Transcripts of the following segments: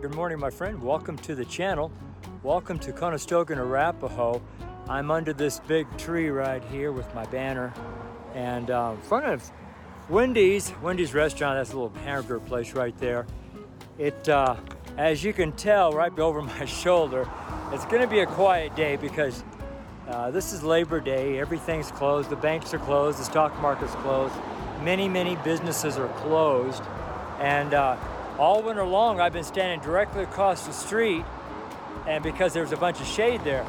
Good morning, my friend. Welcome to the channel. Welcome to Conestoga and Arapahoe. I'm under this big tree right here with my banner, and in front of Wendy's restaurant. That's a little hamburger place right there. It, as you can tell right over my shoulder, it's going to be a quiet day because this is Labor Day. Everything's closed. The banks are closed. The stock market's closed. Many businesses are closed, and all winter long I've been standing directly across the street, and because there's a bunch of shade there,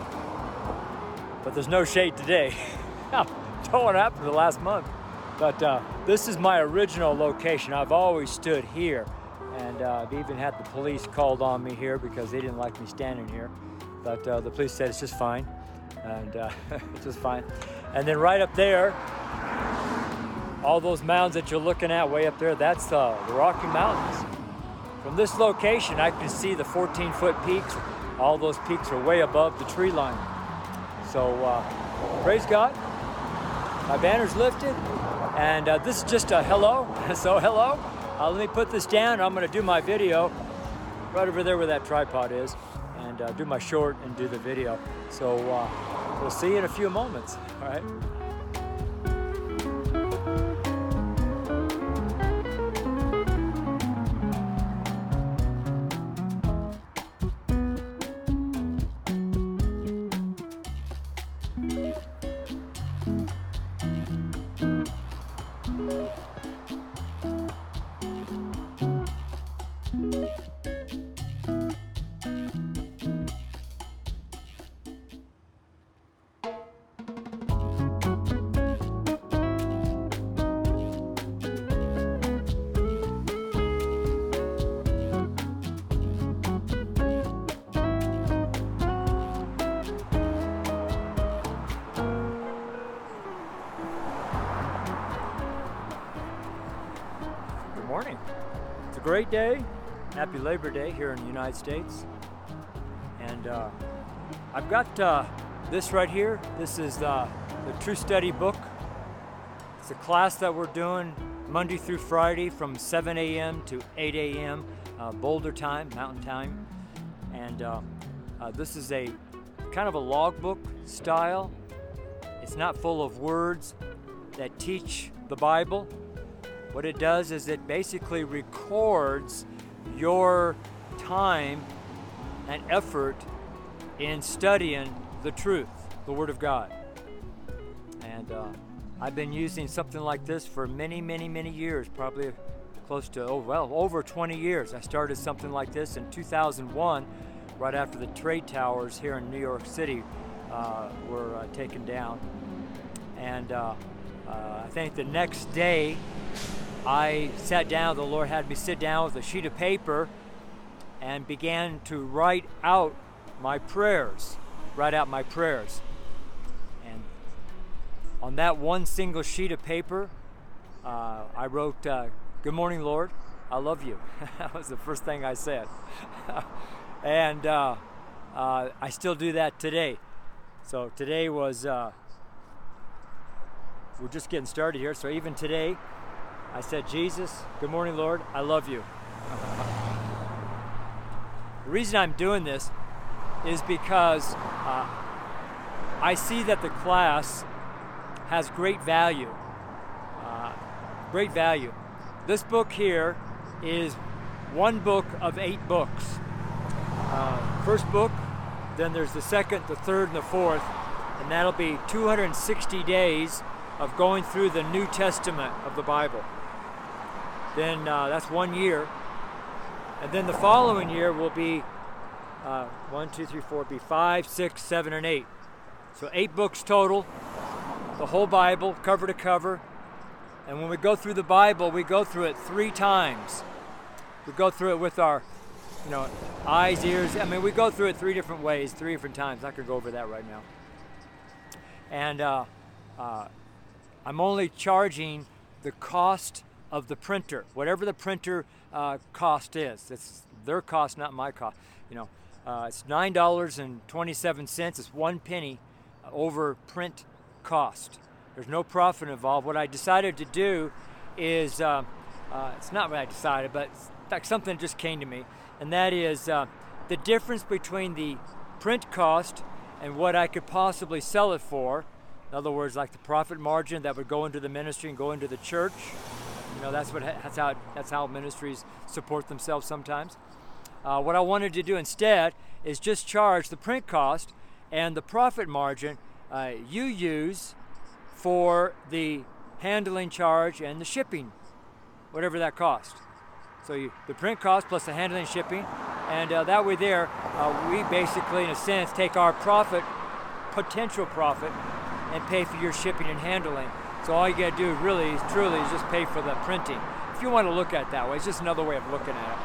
but there's no shade today. Don't know what happened the last month, but this is my original location. I've always stood here, and I've even had the police called on me here because they didn't like me standing here, but the police said it's just fine, and it's just fine. And then right up there, all those mounds that you're looking at way up there, that's the Rocky Mountains. From this location, I can see the 14-foot peaks. All those peaks are way above the tree line. So praise God. My banner's lifted, and this is just a hello. So hello. Let me put this down. I'm going to do my video right over there where that tripod is, and do my short and do the video. So we'll see you in a few moments. All right. Great day, happy Labor Day here in the United States, and I've got this right here. This is the True Study book. It's a class that we're doing Monday through Friday from 7 a.m. to 8 a.m. Boulder time, Mountain time, and this is a kind of a logbook style. It's not full of words that teach the Bible. What it does is it basically records your time and effort in studying the truth, the Word of God. And I've been using something like this for many years, probably close to, over 20 years. I started something like this in 2001, right after the Trade Towers here in New York City were taken down. And I think the next day, I sat down, the Lord had me sit down with a sheet of paper and began to write out my prayers, And on that one single sheet of paper, I wrote, "Good morning, Lord, I love you." That was the first thing I said. And I still do that today. So today was, we're just getting started here, so even today, I said, "Jesus, good morning, Lord, I love you." The reason I'm doing this is because I see that the class has great value. This book here is one book of 8 books. First book, then there's the second, the third, and the fourth, and that'll be 260 days of going through the New Testament of the Bible. Then that's 1 year, and then the following year will be 1, 2, 3, 4, be 5, 6, 7, and 8. So 8 books total, the whole Bible, cover to cover. And when we go through the Bible, we go through it 3 times. We go through it with our, eyes, ears. I mean, we go through it 3 different ways, 3 different times. I could go over that right now. And I'm only charging the cost of the printer, whatever the printer cost is. It's their cost, not my cost. It's $9.27. It's 1 penny over print cost. There's no profit involved. What I decided to do is, it's not what I decided, but In fact, something just came to me, and that is the difference between the print cost and what I could possibly sell it for. In other words, like the profit margin that would go into the ministry and go into the church. You know, that's how ministries support themselves sometimes. What I wanted to do instead is just charge the print cost and the profit margin you use for the handling charge and the shipping, whatever that cost. So the print cost plus the handling and shipping, and that way there, we basically, in a sense, take our profit, potential profit, and pay for your shipping and handling. So all you got to do really, truly, is just pay for the printing. If you want to look at it that way, it's just another way of looking at it.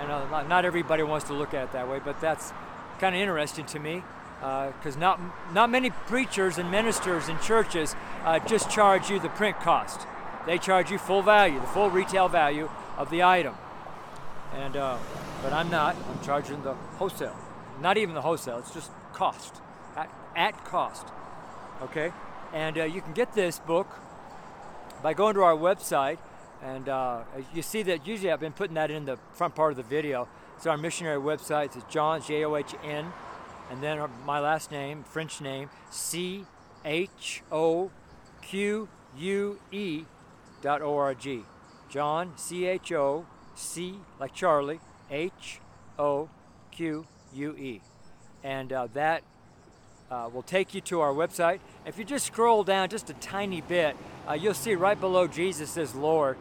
And not everybody wants to look at it that way, but that's kind of interesting to me, because not many preachers and ministers and churches just charge you the print cost. They charge you full value, the full retail value of the item. And but I'm not. I'm charging the wholesale. Not even the wholesale. It's just cost, at cost. Okay? And you can get this book by going to our website. And you see that usually I've been putting that in the front part of the video. It's our missionary website. It's John, J-O-H-N, and then my last name, French name, choque.org. John, C-H-O, C like Charlie, H-O-Q-U-E. And that will take you to our website. If you just scroll down just a tiny bit, you'll see right below Jesus is Lord,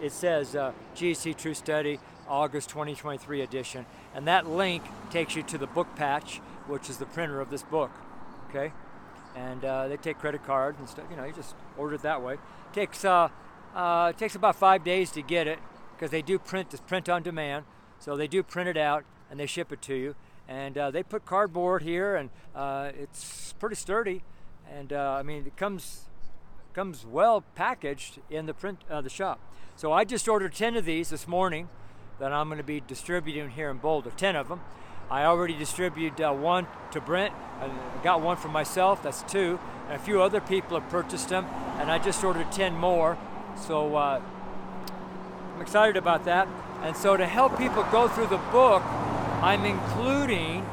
it says GC True Study, August 2023 edition. And that link takes you to the Book Patch, which is the printer of this book, okay? And they take credit cards and stuff. You know, you just order it that way. It takes about 5 days to get it, because they do print on demand. So they do print it out and they ship it to you. And they put cardboard here, and it's pretty sturdy. And I mean, it comes well packaged in the shop. So I just ordered 10 of these this morning that I'm going to be distributing here in Boulder. 10 of them. I already distributed one to Brent, and got one for myself. That's 2. And a few other people have purchased them, and I just ordered 10 more. So I'm excited about that. And so to help people go through the book, I'm including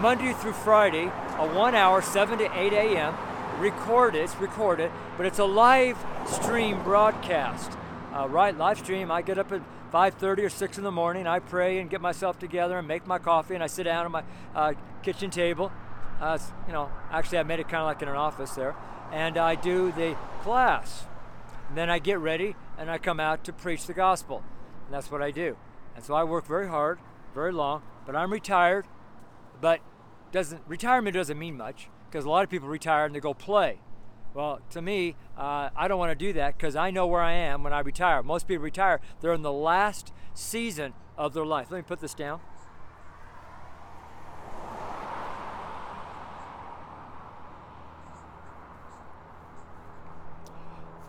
Monday through Friday, a 1 hour, 7 to 8 a.m. It's recorded, but it's a live stream broadcast. Live stream, I get up at 5:30 or 6 in the morning, I pray and get myself together and make my coffee, and I sit down at my kitchen table. Actually I made it kind of like in an office there. And I do the class. And then I get ready and I come out to preach the gospel. And that's what I do. And so I work very hard, very long, but I'm retired. But retirement doesn't mean much, because a lot of people retire and they go play. Well, to me, I don't want to do that, because I know where I am when I retire. Most people retire, they're in the last season of their life. Let me put this down.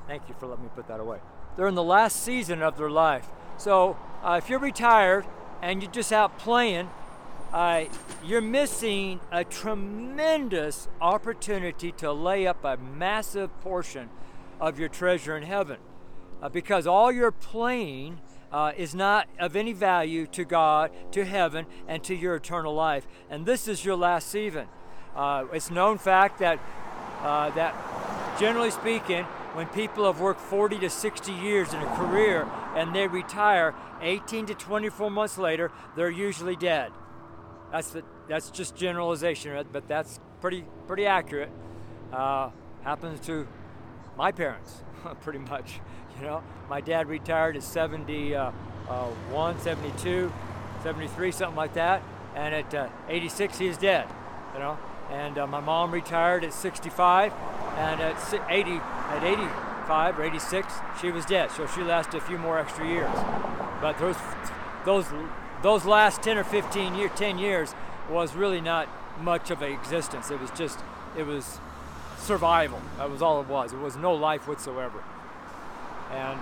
Thank you for letting me put that away. They're in the last season of their life. So if you're retired and you're just out playing, you're missing a tremendous opportunity to lay up a massive portion of your treasure in heaven, because all your playing is not of any value to God, to heaven, and to your eternal life. And this is your last season. It's known fact that that generally speaking, when people have worked 40 to 60 years in a career and they retire 18 to 24 months later, they're usually dead. That's just generalization, but that's pretty accurate. Happens to my parents, pretty much. You know, my dad retired at 71, 72, 73, something like that, and at 86 he's dead. You know, and my mom retired at 65, and at 80. At 85 or 86, she was dead, so she lasted a few more extra years. But those last 10 or 15 years, 10 years was really not much of an existence. It was survival. That was all it was. It was no life whatsoever. And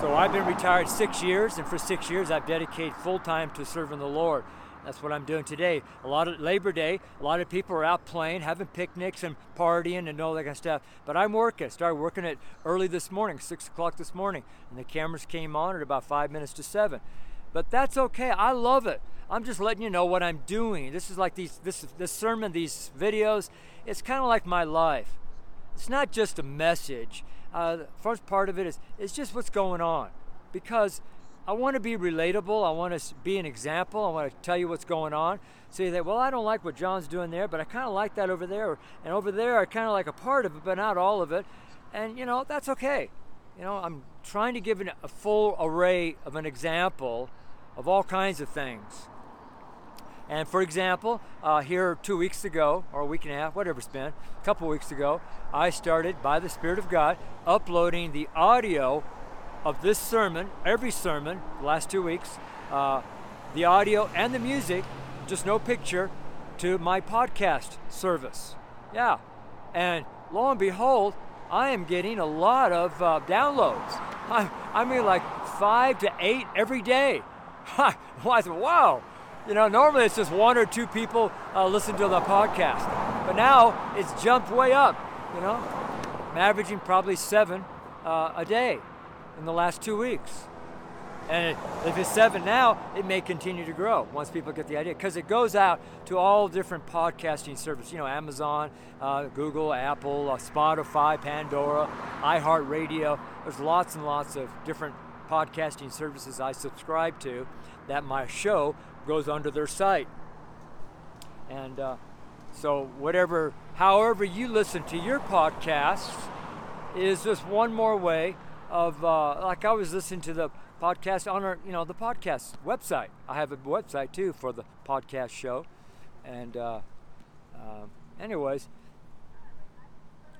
so I've been retired 6 years, and for 6 years I've dedicated full time to serving the Lord. That's what I'm doing today. A lot of Labor Day, a lot of people are out playing, having picnics and partying and all that kind of stuff. But I'm working. I started working at early this morning, 6 o'clock this morning, and the cameras came on at about 5 minutes to 7. But that's okay. I love it. I'm just letting you know what I'm doing. This is like this sermon, these videos. It's kind of like my life. It's not just a message. The first part of it is just what's going on, because I want to be relatable. I want to be an example. I want to tell you what's going on. So you think, well, I don't like what John's doing there, but I kind of like that over there. And over there, I kind of like a part of it, but not all of it. And, you know, that's okay. You know, I'm trying to give a full array of an example of all kinds of things. And for example, here 2 weeks ago, or a week and a half, whatever it's been, a couple weeks ago, I started, by the Spirit of God, uploading the audio of this sermon, every sermon, the last 2 weeks, the audio and the music, just no picture, to my podcast service. Yeah. And lo and behold, I am getting a lot of downloads. I mean, like 5 to 8 every day. I thought, wow. You know, normally it's just 1 or 2 people listen to the podcast, but now it's jumped way up. You know, I'm averaging probably 7 a day in the last 2 weeks, and if it's 7 now, it may continue to grow once people get the idea, because it goes out to all different podcasting services. You know, Amazon, Google, Apple, Spotify, Pandora, iHeartRadio. There's lots and lots of different podcasting services I subscribe to that my show goes under their site. And so whatever, however you listen to your podcasts is just one more way of, like I was listening to the podcast on our, you know, the podcast website. I have a website too for the podcast show. And anyways,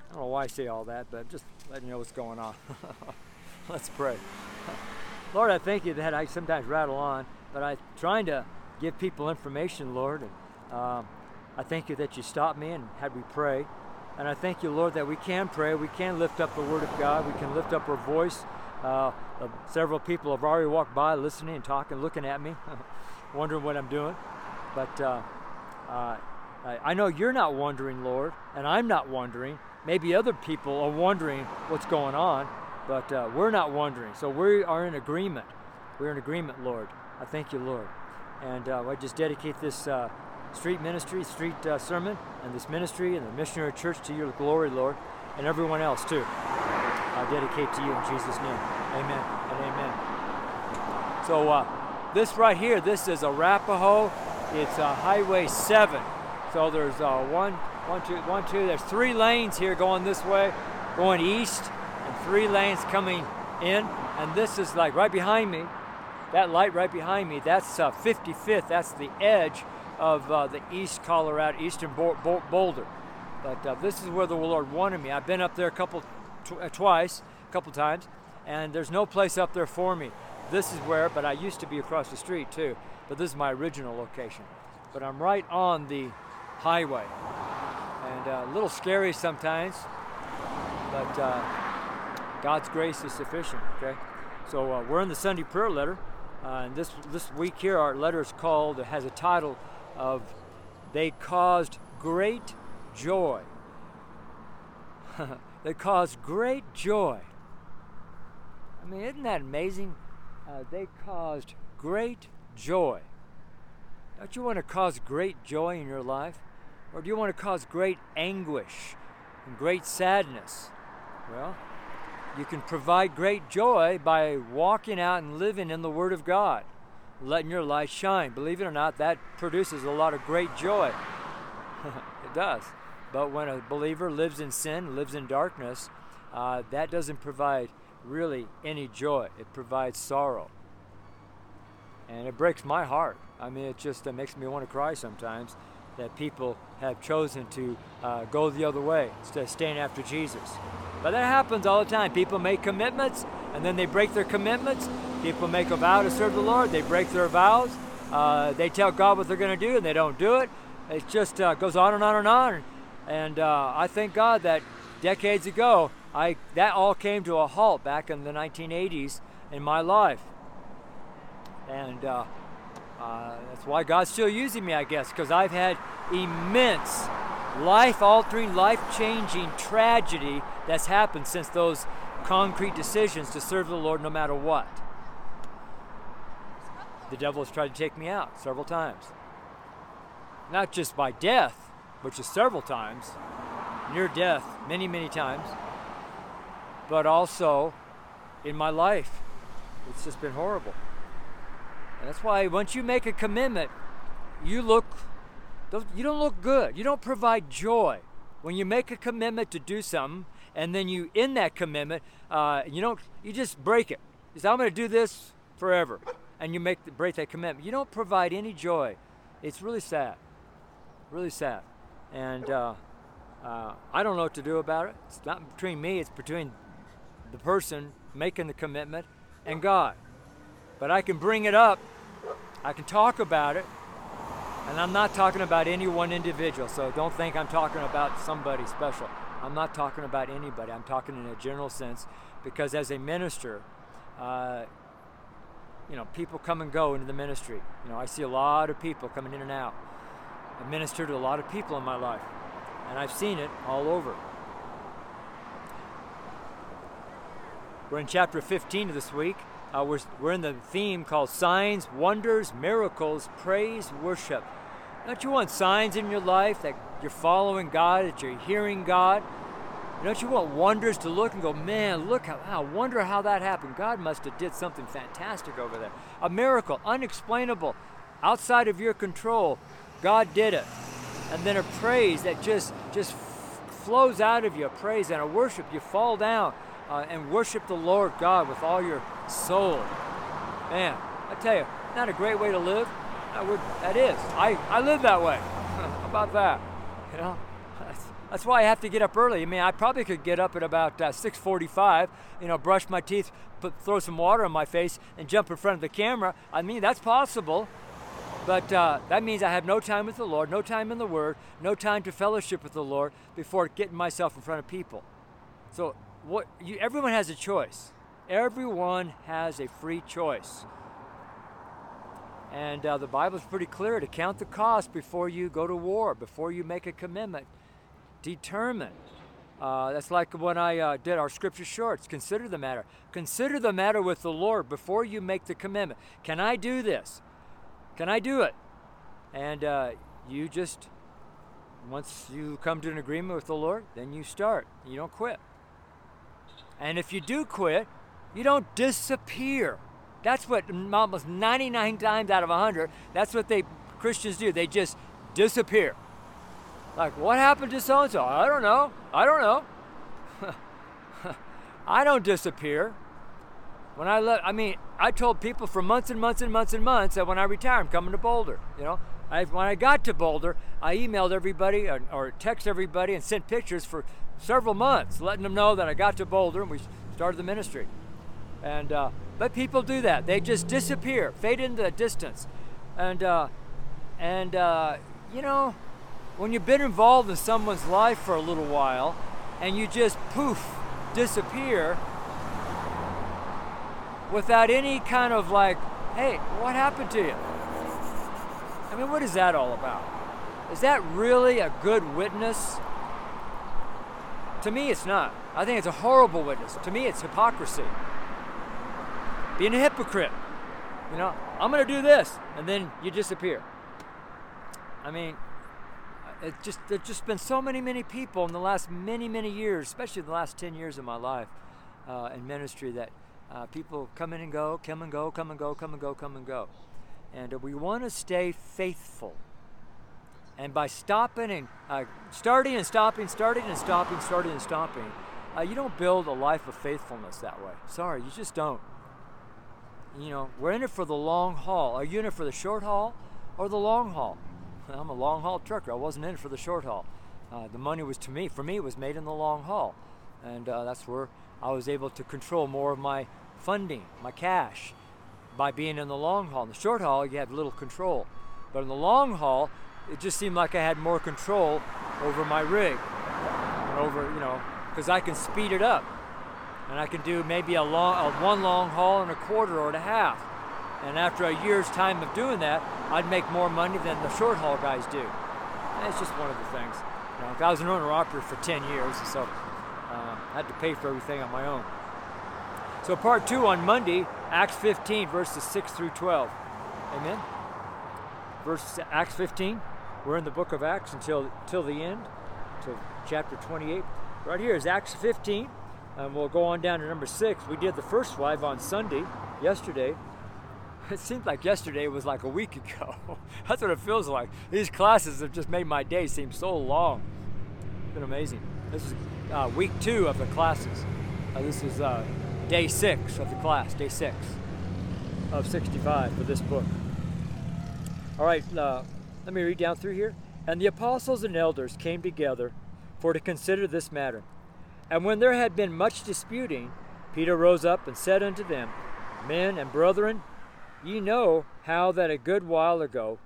I don't know why I say all that, but just letting you know what's going on. Let's pray. Lord, I thank you that I sometimes rattle on, but I'm trying to give people information, Lord. And I thank you that you stopped me and had me pray. And I thank you, Lord, that we can pray. We can lift up the Word of God. We can lift up our voice. Several people have already walked by listening and talking, looking at me, wondering what I'm doing. But I know you're not wondering, Lord, and I'm not wondering. Maybe other people are wondering what's going on, but we're not wondering. So we are in agreement. We're in agreement, Lord. I thank you, Lord. And I just dedicate this street ministry, street sermon, and this ministry and the missionary church to your glory, Lord, and everyone else too. I dedicate to you in Jesus' name. Amen and amen. So this right here, this is Arapahoe. It's Highway 7. So there's one, two, there's 3 lanes here going this way, going east, and 3 lanes coming in. And this is like right behind me. That light right behind me, that's 55th. That's the edge of the East Colorado, Eastern Boulder. But this is where the Lord wanted me. I've been up there a couple times, and there's no place up there for me. This is where, but I used to be across the street too. But this is my original location. But I'm right on the highway. And a little scary sometimes, but God's grace is sufficient, okay? So we're in the Sunday prayer letter. And this week here, our letter is called, it has a title of, They Caused Great Joy. They caused great joy. I mean, isn't that amazing? They caused great joy. Don't you want to cause great joy in your life? Or do you want to cause great anguish and great sadness? Well, you can provide great joy by walking out and living in the Word of God, letting your light shine. Believe it or not, that produces a lot of great joy. It does. But when a believer lives in sin, lives in darkness, that doesn't provide really any joy. It provides sorrow. And it breaks my heart. I mean, it just makes me want to cry sometimes that people have chosen to go the other way instead of staying after Jesus. But that happens all the time. People make commitments, and then they break their commitments. People make a vow to serve the Lord. They break their vows. They tell God what they're going to do, and they don't do it. It just goes on and on and on. And I thank God that decades ago, that all came to a halt back in the 1980s in my life. And That's why God's still using me, I guess, because I've had immense life-altering, life-changing tragedy that's happened since those concrete decisions to serve the Lord no matter what. The devil has tried to take me out several times. Not just by death, which is several times, near death many, many times, but also in my life. It's just been horrible. And that's why once you make a commitment, you don't look good. You don't provide joy. When you make a commitment to do something, and then you end that commitment, you just break it. You say, I'm going to do this forever. And you break that commitment. You don't provide any joy. It's really sad. Really sad. And I don't know what to do about it. It's not between me. It's between the person making the commitment and God. But I can bring it up. I can talk about it. And I'm not talking about any one individual, so don't think I'm talking about somebody special. I'm not talking about anybody. I'm talking in a general sense, because as a minister, people come and go into the ministry. I see a lot of people coming in and out. I minister to a lot of people in my life, and I've seen it all over. We're in chapter 15 of this week. We're in the theme called Signs, Wonders, Miracles, Praise, Worship. Don't you want signs in your life that you're following God, that you're hearing God? Don't you want wonders to look and go, man, look, I wonder how that happened. God must have did something fantastic over there. A miracle, unexplainable, outside of your control. God did it. And then a praise that just flows out of you, a praise and a worship. You fall down. And worship the Lord God with all your soul. Man, I tell you, not a great way to live. That is. I live that way. How about that? That's why I have to get up early. I mean, I probably could get up at about 6:45, brush my teeth, throw some water on my face, and jump in front of the camera. I mean, that's possible. But that means I have no time with the Lord, no time in the Word, no time to fellowship with the Lord before getting myself in front of people. So, everyone has a choice. Everyone has a free choice. And the Bible's pretty clear to count the cost before you go to war, before you make a commitment. Determine. That's like when I did our scripture shorts. Consider the matter. Consider the matter with the Lord before you make the commitment. Can I do this? Can I do it? And once you come to an agreement with the Lord, then you start. You don't quit. And if you do quit, you don't disappear. That's what almost 99 times out of 100, that's what Christians do. They just disappear. Like, what happened to so-and-so? I don't know. I don't disappear. When I left, I told people for months and months and months and months that when I retire, I'm coming to Boulder. When I got to Boulder, I emailed everybody or texted everybody and sent pictures for several months, letting them know that I got to Boulder and we started the ministry. And but people do that. They just disappear, fade into the distance. And when you've been involved in someone's life for a little while and you just poof, disappear without any kind of like, hey, what happened to you? What is that all about? Is that really a good witness? To me, it's not. I think it's a horrible witness. To me, it's hypocrisy. Being a hypocrite. I'm going to do this, and then you disappear. There's just been so many people in the last many, many years, especially the last 10 years of my life in ministry, that people come in and go, come and go, come and go, come and go, come and go. And we want to stay faithful. And by starting and stopping, you don't build a life of faithfulness that way. Sorry, you just don't. We're in it for the long haul. Are you in it for the short haul or the long haul? I'm a long haul trucker. I wasn't in it for the short haul. The money was for me, it was made in the long haul. And that's where I was able to control more of my funding, my cash, by being in the long haul. In the short haul, you have little control. But in the long haul, it just seemed like I had more control over my rig, because I can speed it up, and I can do maybe a one long haul and a quarter or a half, And after a year's time of doing that, I'd make more money than the short haul guys do. And it's just one of the things. You know, I was an owner-operator for 10 years, so I had to pay for everything on my own. So part 2 on Monday, Acts 15, verses 6 through 12. Amen? Acts 15. We're in the book of Acts until the end, till chapter 28. Right here is Acts 15, and we'll go on down to number 6. We did the first 5 on Sunday, yesterday. It seems like yesterday was like a week ago. That's what it feels like. These classes have just made my day seem so long. It's been amazing. This is week 2 of the classes. This is day 6 of the class, day 6 of 65 for this book. All right, let me read down through here. And the apostles and elders came together for to consider this matter. And when there had been much disputing, Peter rose up and said unto them, Men and brethren, ye know how that a good while ago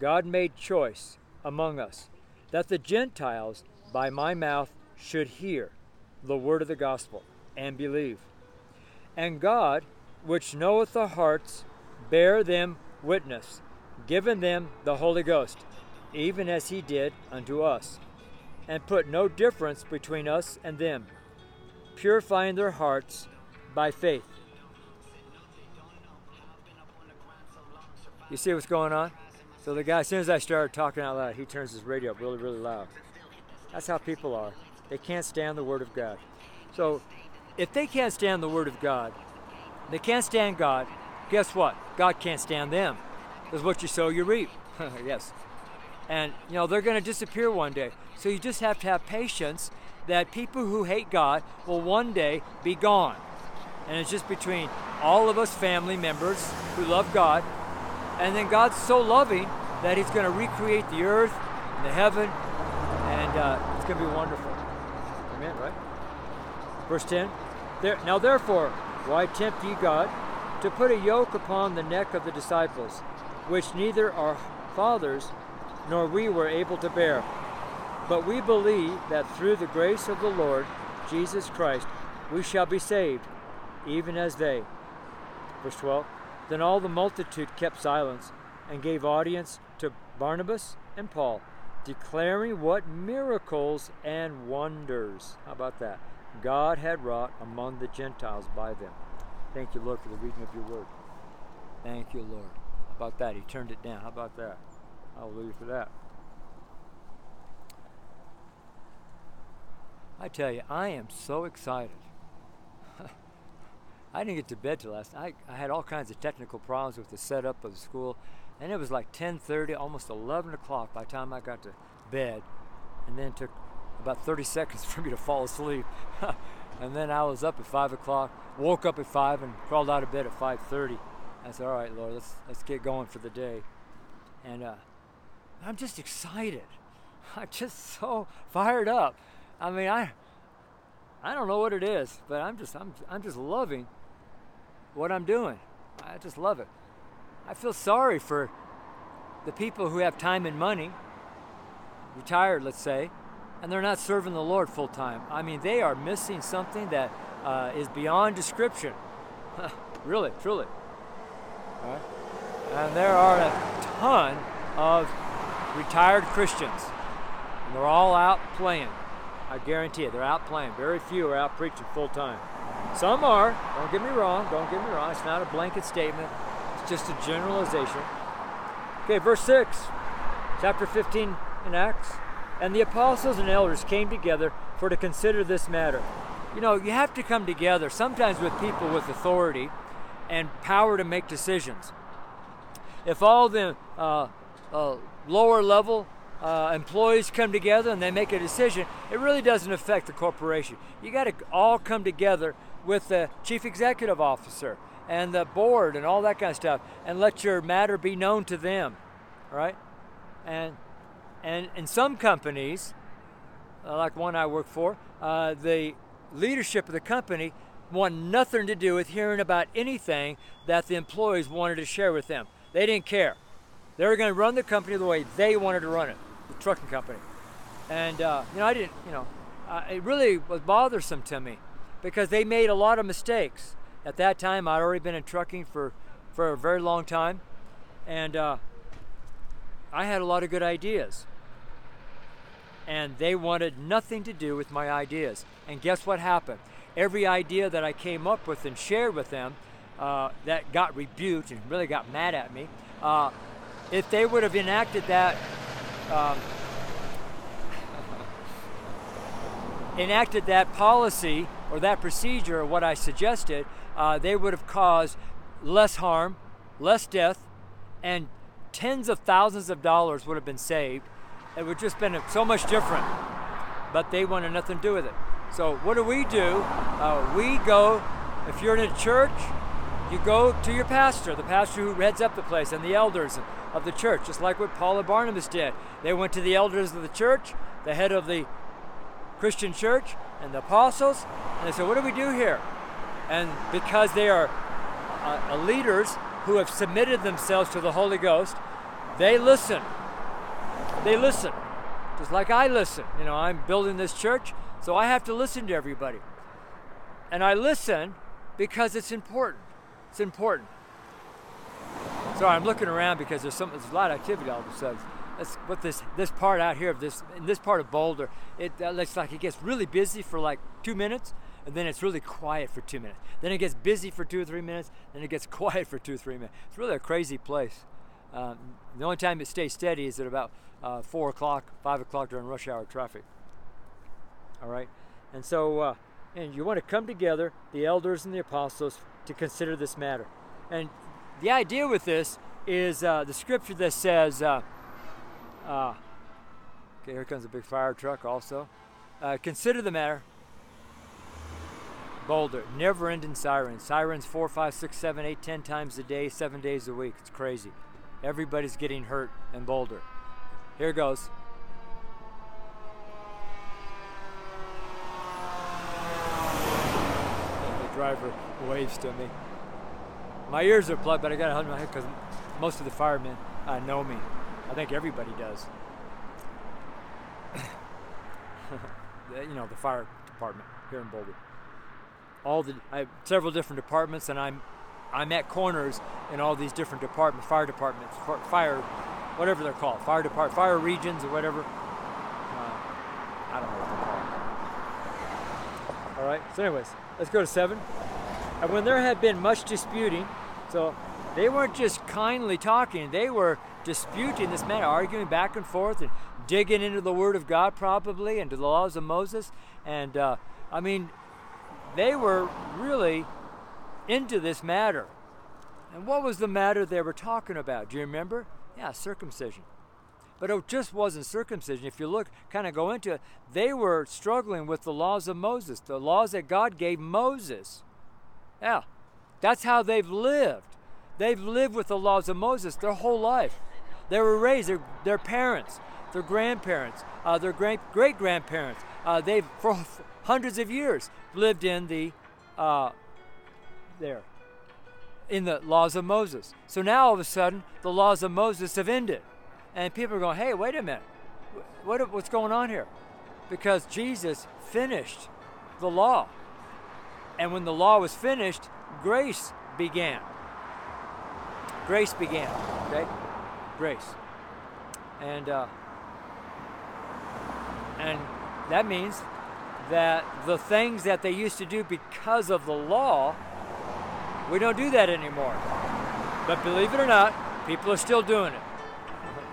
God made choice among us, that the Gentiles by my mouth should hear the word of the gospel and believe. And God, which knoweth the hearts, bare them witness, given them the Holy Ghost, even as he did unto us, and put no difference between us and them, purifying their hearts by faith. You see what's going on? So the guy, as soon as I started talking out loud, he turns his radio up really, really loud. That's how people are. They can't stand the Word of God. So if they can't stand the Word of God, they can't stand God, guess what? God can't stand them. Because what you sow, you reap. Yes. And, you know, they're going to disappear one day. So you just have to have patience that people who hate God will one day be gone. And it's just between all of us family members who love God. And then God's so loving that he's going to recreate the earth and the heaven. And it's going to be wonderful. Amen, right? Verse 10. Now therefore, why tempt ye God to put a yoke upon the neck of the disciples, which neither our fathers nor we were able to bear? But we believe that through the grace of the Lord Jesus Christ we shall be saved, even as they. Verse 12, Then all the multitude kept silence and gave audience to Barnabas and Paul, declaring what miracles and wonders, how about that, God had wrought among the Gentiles by them. Thank you, Lord, for the reading of your word. Thank you, Lord. About that, he turned it down. How about that? Hallelujah for that. I tell you, I am so excited. I didn't get to bed till last night. I had all kinds of technical problems with the setup of the school, and it was like 10:30, almost 11 o'clock by the time I got to bed, and then it took about 30 seconds for me to fall asleep. And then I was up at 5 o'clock, woke up at 5, and crawled out of bed at 5:30. I said, all right, Lord, let's get going for the day. And I'm just excited. I'm just so fired up. I mean, I don't know what it is, but I'm just loving what I'm doing. I just love it. I feel sorry for the people who have time and money, retired, let's say, and they're not serving the Lord full time. I mean, they are missing something that is beyond description. Really, truly. Right. And there are a ton of retired Christians, and they're all out playing. I guarantee you, they're out playing. Very few are out preaching full time. Some are. Don't get me wrong. Don't get me wrong. It's not a blanket statement. It's just a generalization. Okay, verse 6, chapter 15 in Acts. And the apostles and elders came together for to consider this matter. You know, you have to come together sometimes with people with authority and power to make decisions. If all the lower level employees come together and they make a decision, it really doesn't affect the corporation. You got to all come together with the chief executive officer and the board and all that kind of stuff and let your matter be known to them, all right? And in some companies, like one I work for, the leadership of the company wanted nothing to do with hearing about anything that the employees wanted to share with them. They didn't care. They were going to run the company the way they wanted to run it, the trucking company. And, you know, I didn't, you know, it really was bothersome to me because they made a lot of mistakes. At that time, I'd already been in trucking for for a very long time, and I had a lot of good ideas, and they wanted nothing to do with my ideas. And guess what happened? Every idea that I came up with and shared with them that got rebuked and really got mad at me, if they would have enacted that, policy or that procedure or what I suggested, they would have caused less harm, less death, and tens of thousands of dollars would have been saved. It would just been so much different, but they wanted nothing to do with it. So what do? We go, if you're in a church, you go to your pastor, the pastor who heads up the place, and the elders of the church, just like what Paul and Barnabas did. They went to the elders of the church, the head of the Christian church, and the apostles, and they said, what do we do here? And because they are leaders who have submitted themselves to the Holy Ghost, they listen. They listen, just like I listen. You know, I'm building this church, so I have to listen to everybody. And I listen because it's important. It's important. Sorry, I'm looking around because there's a lot of activity all of a sudden. That's what this part out here of this part of Boulder. It looks like it gets really busy for like 2 minutes, and then it's really quiet for 2 minutes. Then it gets busy for 2 or 3 minutes, then it gets quiet for 2 or 3 minutes. It's really a crazy place. The only time it stays steady is at about 4 o'clock, 5 o'clock during rush hour traffic. All right? And so, and you want to come together, the elders and the apostles, to consider this matter. And the idea with this is the scripture that says, okay, here comes a big fire truck also. Consider the matter. Boulder, never-ending sirens. Sirens 4, 5, 6, 7, 8, 10 times a day, 7 days a week. It's crazy. Everybody's getting hurt in Boulder. Here goes. The driver waves to me. My ears are plugged, but I got to hold my head because most of the firemen know me. I think everybody does. You know, the fire department here in Boulder. I have several different departments, and I'm at corners in all these different departments, fire departments, fire, whatever they're called, fire regions or whatever. I don't know what they're called. All right. So, anyways, let's go to 7. And when there had been much disputing, so they weren't just kindly talking; they were disputing this matter, arguing back and forth, and digging into the Word of God probably, and to the laws of Moses, and I mean. They were really into this matter. And what was the matter they were talking about? Do you remember? Yeah, circumcision. But it just wasn't circumcision. If you look, kind of go into it, they were struggling with the laws of Moses, the laws that God gave Moses. Yeah, that's how they've lived. They've lived with the laws of Moses their whole life. They were raised, their parents, their grandparents, their great-grandparents. They've, for hundreds of years, lived in the in the laws of Moses. So now all of a sudden the laws of Moses have ended, and people are going, hey, wait a minute, what's going on here? Because Jesus finished the law, and when the law was finished, grace began. Okay, grace, and that means that the things that they used to do because of the law, we don't do that anymore. But believe it or not, people are still doing it.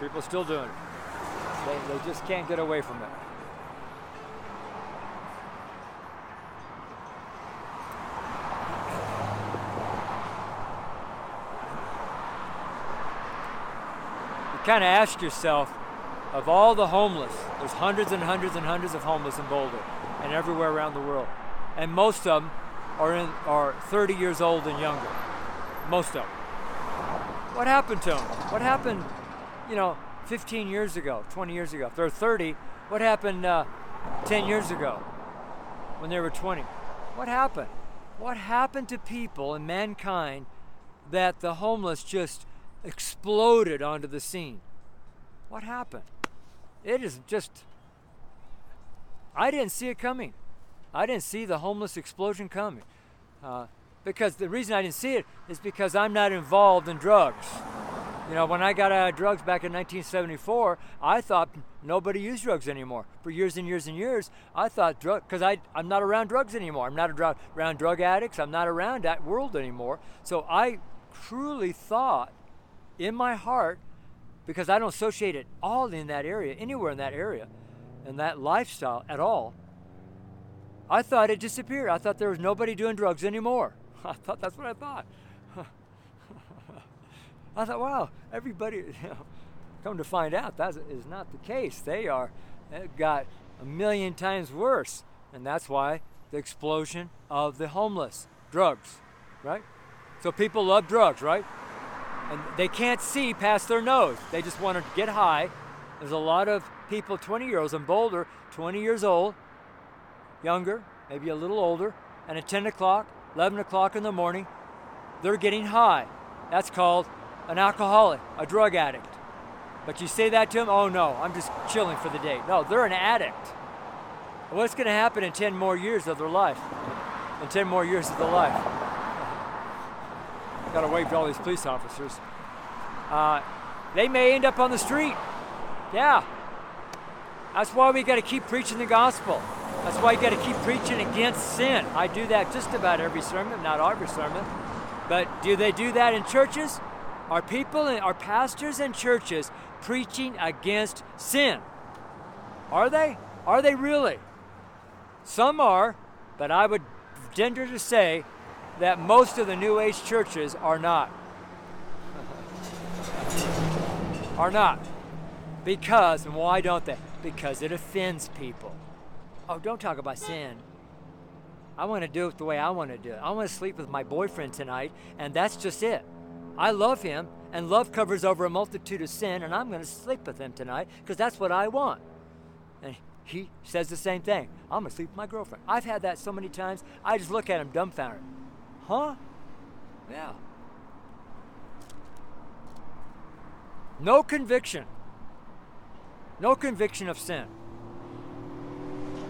People are still doing it. They just can't get away from it. You kind of ask yourself, of all the homeless, there's hundreds and hundreds and hundreds of homeless in Boulder and everywhere around the world. And most of them are 30 years old and younger. Most of them. What happened to them? What happened, 15 years ago, 20 years ago? If they're 30, what happened 10 years ago when they were 20? What happened? What happened to people and mankind that the homeless just exploded onto the scene? What happened? It is just... I didn't see it coming. I didn't see the homeless explosion coming. because the reason I didn't see it is because I'm not involved in drugs. You know, when I got out of drugs back in 1974, I thought nobody used drugs anymore. For years and years and years, I thought drugs, because I'm not around drugs anymore. I'm not around drug addicts. I'm not around that world anymore. So I truly thought in my heart, because I don't associate at all in that area, anywhere in that area, and that lifestyle at all, I thought it disappeared. I thought there was nobody doing drugs anymore. I thought that's what I thought. I thought, wow, everybody, come to find out, that is not the case. It got a million times worse. And that's why the explosion of the homeless, drugs, right? So people love drugs, right? And they can't see past their nose. They just want to get high. There's a lot of people, 20-year-olds in Boulder, 20 years old, younger, maybe a little older, and at 10 o'clock, 11 o'clock in the morning, they're getting high. That's called an alcoholic, a drug addict. But you say that to them, oh no, I'm just chilling for the day. No, they're an addict. What's going to happen in 10 more years of their life? In 10 more years of their life. Got to wave to all these police officers. They may end up on the street. Yeah. That's why we got to keep preaching the gospel. That's why you got to keep preaching against sin. I do that just about every sermon, not every sermon. But do they do that in churches? Are people, are pastors and churches preaching against sin? Are they? Are they really? Some are, but I would venture to say that most of the New Age churches are not. Are not. Because, and why don't they? Because it offends people. Oh, don't talk about sin. I want to do it the way I want to do it. I want to sleep with my boyfriend tonight, and that's just it. I love him, and love covers over a multitude of sin, and I'm going to sleep with him tonight because that's what I want. And he says the same thing. I'm going to sleep with my girlfriend. I've had that so many times, I just look at him dumbfounded. Huh? Yeah. No conviction. No conviction of sin.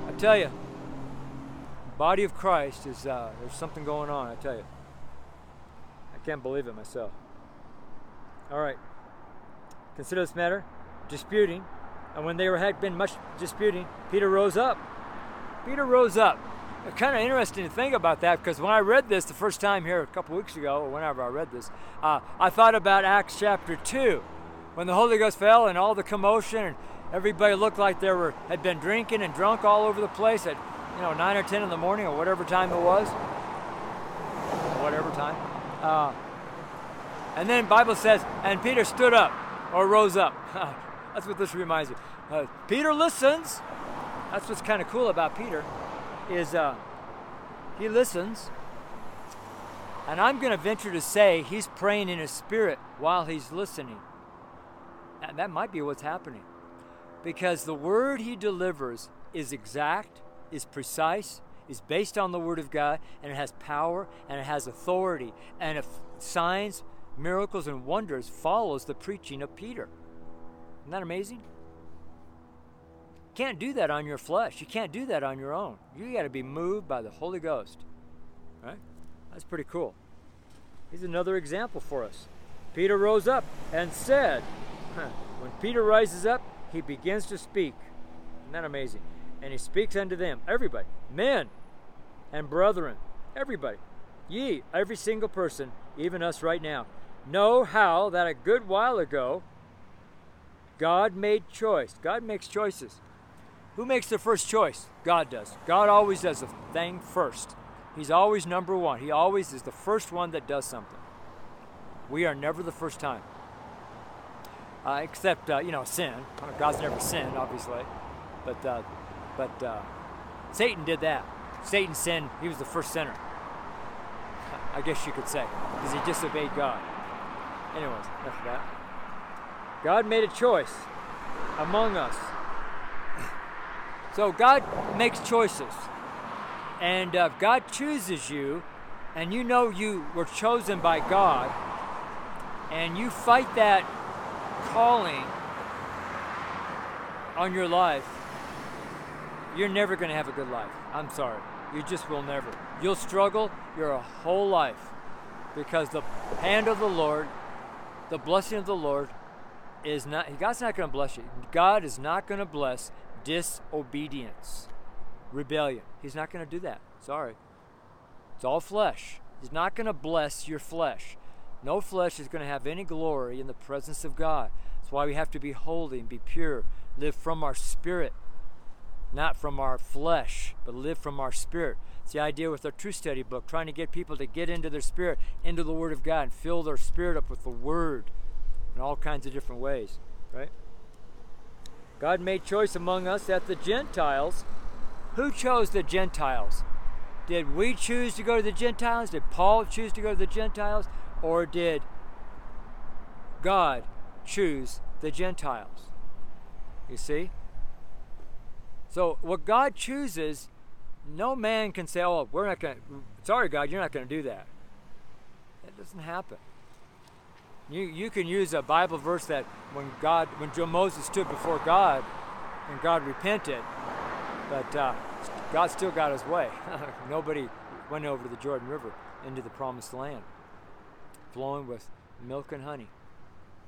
I tell you, the body of Christ is, there's something going on, I tell you. I can't believe it myself. All right. Consider this matter, disputing. And when there had been much disputing, Peter rose up. Peter rose up. It's kind of interesting to think about that, because when I read this the first time here a couple weeks ago, or whenever I read this, I thought about Acts chapter 2, when the Holy Ghost fell and all the commotion, and everybody looked like they had been drinking and drunk all over the place at 9 or 10 in the morning or whatever time it was. Whatever time. And then Bible says, and Peter stood up, or rose up. That's what this reminds me. Peter listens. That's what's kind of cool about Peter, is he listens. And I'm going to venture to say he's praying in his spirit while he's listening. And that might be what's happening. Because the word he delivers is exact, is precise, is based on the Word of God, and it has power, and it has authority, and if signs, miracles, and wonders follows the preaching of Peter. Isn't that amazing? You can't do that on your flesh. You can't do that on your own. You got to be moved by the Holy Ghost. Right? That's pretty cool. Here's another example for us. Peter rose up and said, when Peter rises up, he begins to speak. Isn't that amazing? And he speaks unto them, everybody, men and brethren, everybody, ye, every single person, even us right now, know how that a good while ago God made choice. God makes choices. Who makes the first choice? God does. God always does the thing first. He's always number one. He always is the first one that does something. We are never the first time. Except, sin. God's never sinned, obviously. But Satan did that. Satan sinned. He was the first sinner, I guess you could say, because he disobeyed God. Anyways, enough of that. God made a choice among us. So God makes choices. And if God chooses you, and you were chosen by God, and you fight that calling on your life, you're never going to have a good life. I'm sorry. You just will never. You'll struggle your whole life because the hand of the Lord, the blessing of the Lord is not, God's not going to bless you. God is not going to bless disobedience, rebellion. He's not going to do that. Sorry. It's all flesh. He's not going to bless your flesh. No flesh is going to have any glory in the presence of God. That's why we have to be holy and be pure, live from our spirit, not from our flesh, but live from our spirit. It's the idea with our True Study book, trying to get people to get into their spirit, into the Word of God, and fill their spirit up with the Word in all kinds of different ways, right? God made choice among us that the Gentiles, who chose the Gentiles? Did we choose to go to the Gentiles? Did Paul choose to go to the Gentiles? Or did God choose the Gentiles? You see? So what God chooses, no man can say, oh, we're not going to, sorry, God, you're not going to do that. That doesn't happen. You can use a Bible verse that when Moses stood before God and God repented, but God still got his way. Nobody went over the Jordan River into the Promised Land, flowing with milk and honey.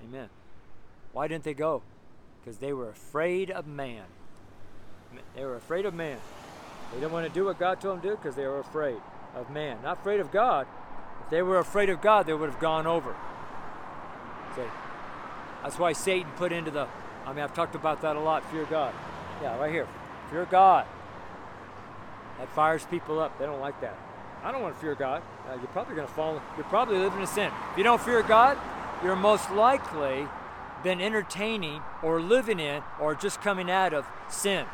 Amen. Why didn't they go? Because they were afraid of man. They were afraid of man. They didn't want to do what God told them to do because they were afraid of man. Not afraid of God. If they were afraid of God, they would have gone over. See? That's why Satan put into the, I mean, I've talked about that a lot, fear God. Yeah, right here. Fear God. That fires people up. They don't like that. I don't want to fear God. You're probably going to fall. You're probably living in sin. If you don't fear God, you're most likely been entertaining or living in or just coming out of sin.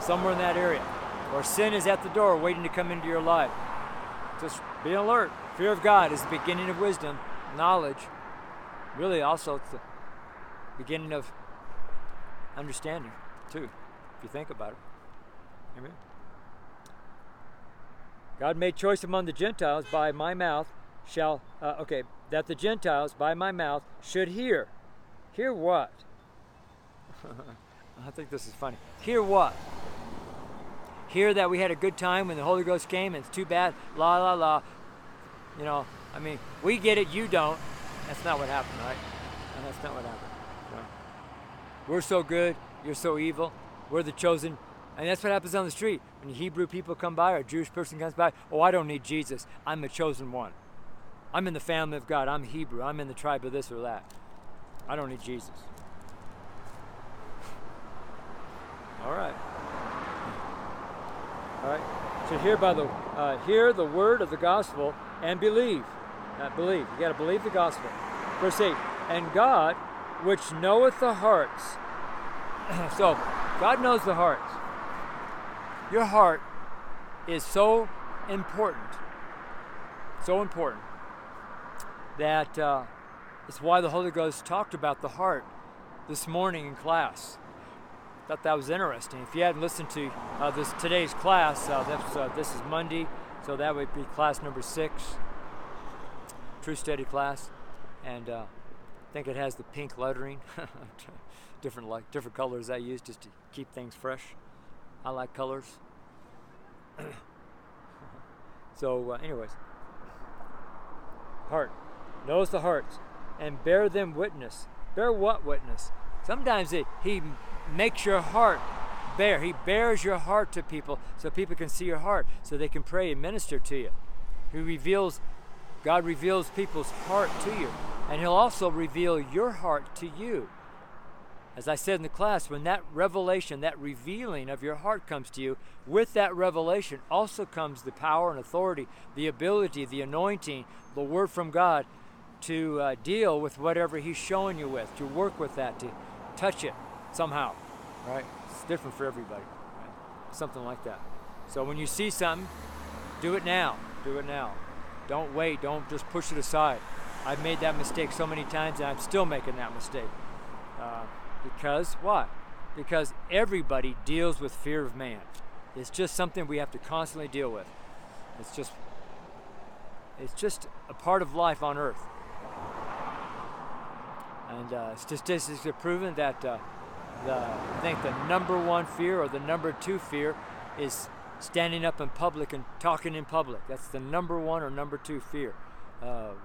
Somewhere in that area. Or sin is at the door waiting to come into your life. Just be alert. Fear of God is the beginning of wisdom, knowledge. Really also it's the beginning of understanding too, if you think about it. Amen. God made choice among the Gentiles by my mouth shall, that the Gentiles by my mouth should hear. Hear what? I think this is funny. Hear what? Hear that we had a good time when the Holy Ghost came and it's too bad, la, la, la. You know, I mean, we get it, you don't. That's not what happened, right? And that's not what happened. No. We're so good, you're so evil. We're the chosen. And that's what happens on the street. When Hebrew people come by or a Jewish person comes by, oh, I don't need Jesus. I'm the chosen one. I'm in the family of God. I'm Hebrew. I'm in the tribe of this or that. I don't need Jesus. All right. All right. So hear the word of the gospel and believe. Not believe. You got to believe the gospel. Verse 8. And God, which knoweth the hearts. So God knows the hearts. Your heart is so important, that it's why the Holy Ghost talked about the heart this morning in class. Thought that was interesting. If you hadn't listened to today's class, this is Monday, so that would be class number 6, True Study class, and I think it has the pink lettering, different colors I use just to keep things fresh. I like colors. So anyways, heart knows the hearts and bear them witness. Bear what witness? Sometimes he makes your heart bare. He bears your heart to people so people can see your heart, so they can pray and minister to you. God reveals people's heart to you, and he'll also reveal your heart to you. As I said in the class, when that revelation, that revealing of your heart comes to you, with that revelation also comes the power and authority, the ability, the anointing, the word from God to deal with whatever he's showing you with, to work with that, to touch it somehow, right? It's different for everybody, right? Something like that. So when you see something, do it now. Do it now. Don't wait. Don't just push it aside. I've made that mistake so many times, and I'm still making that mistake. Because what? Because everybody deals with fear of man. It's just something we have to constantly deal with. It's just a part of life on earth. And statistics have proven that I think the number 1 fear or the number 2 fear is standing up in public and talking in public. That's the number one or number two fear.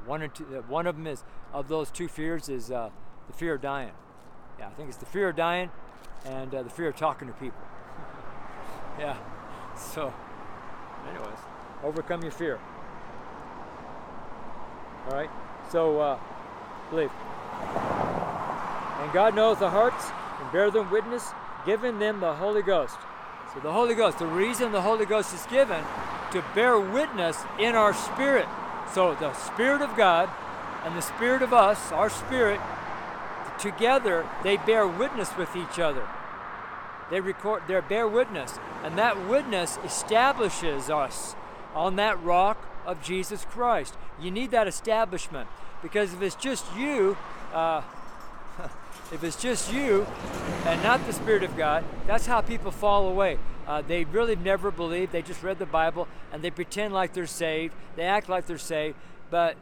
One of them is, of those two fears, is the fear of dying. Yeah, I think it's the fear of dying and the fear of talking to people. Yeah, so anyways, overcome your fear. All right, so believe. And God knoweth the hearts, and bear them witness, giving them the Holy Ghost. So the Holy Ghost, the reason the Holy Ghost is given, to bear witness in our spirit. So the Spirit of God and the Spirit of us, our spirit, together they bear witness with each other. They record, they bear witness, and that witness establishes us on that rock of Jesus Christ. You need that establishment, because if it's just you, if it's just you and not the Spirit of God, that's how people fall away. They really never believe. They just read the Bible, and they pretend like they're saved. They act like they're saved, but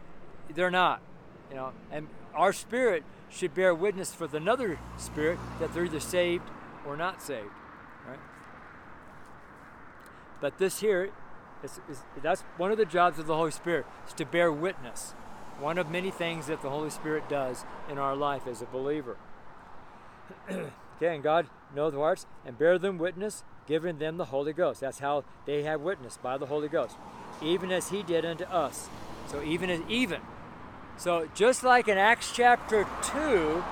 they're not. You know, and our spirit should bear witness for another spirit that they're either saved or not saved, right? But this here, that's one of the jobs of the Holy Spirit, is to bear witness. One of many things that the Holy Spirit does in our life as a believer. Okay, and God knoweth the hearts, and bear them witness, giving them the Holy Ghost. That's how they have witness, by the Holy Ghost, even as He did unto us. So So just like in Acts chapter 2,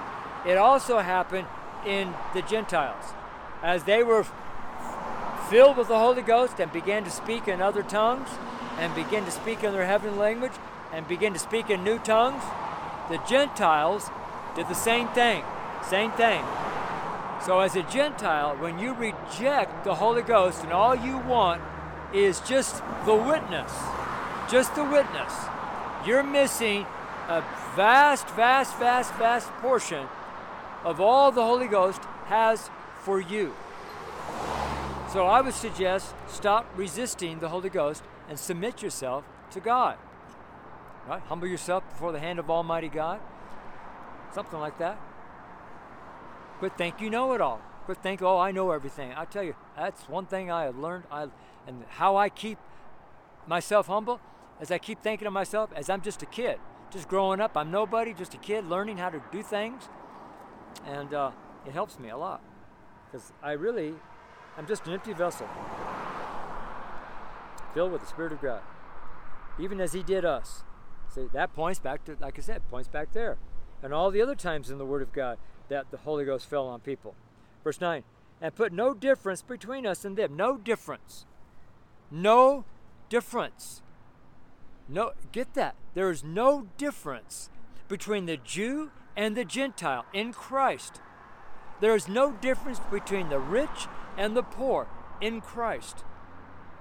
it also happened in the Gentiles. As they were filled with the Holy Ghost and began to speak in other tongues, and began to speak in their heavenly language, and began to speak in new tongues, the Gentiles did the same thing. Same thing. So as a Gentile, when you reject the Holy Ghost and all you want is just the witness, you're missing a vast portion of all the Holy Ghost has for you. So I would suggest stop resisting the Holy Ghost and submit yourself to God. Right? Humble yourself before the hand of Almighty God. Something like that. Quit think you know it all. Quit think, oh, I know everything. I tell you, that's one thing I have learned. And how I keep myself humble is I keep thinking of myself as I'm just a kid. Just growing up, I'm nobody, just a kid learning how to do things. And it helps me a lot. Because I'm just an empty vessel, filled with the Spirit of God, even as He did us. So that points back to, like I said, points back there. And all the other times in the Word of God that the Holy Ghost fell on people. Verse 9, and put no difference between us and them. No difference. No difference. No, get that. There is no difference between the Jew and the Gentile in Christ. There is no difference between the rich and the poor in Christ.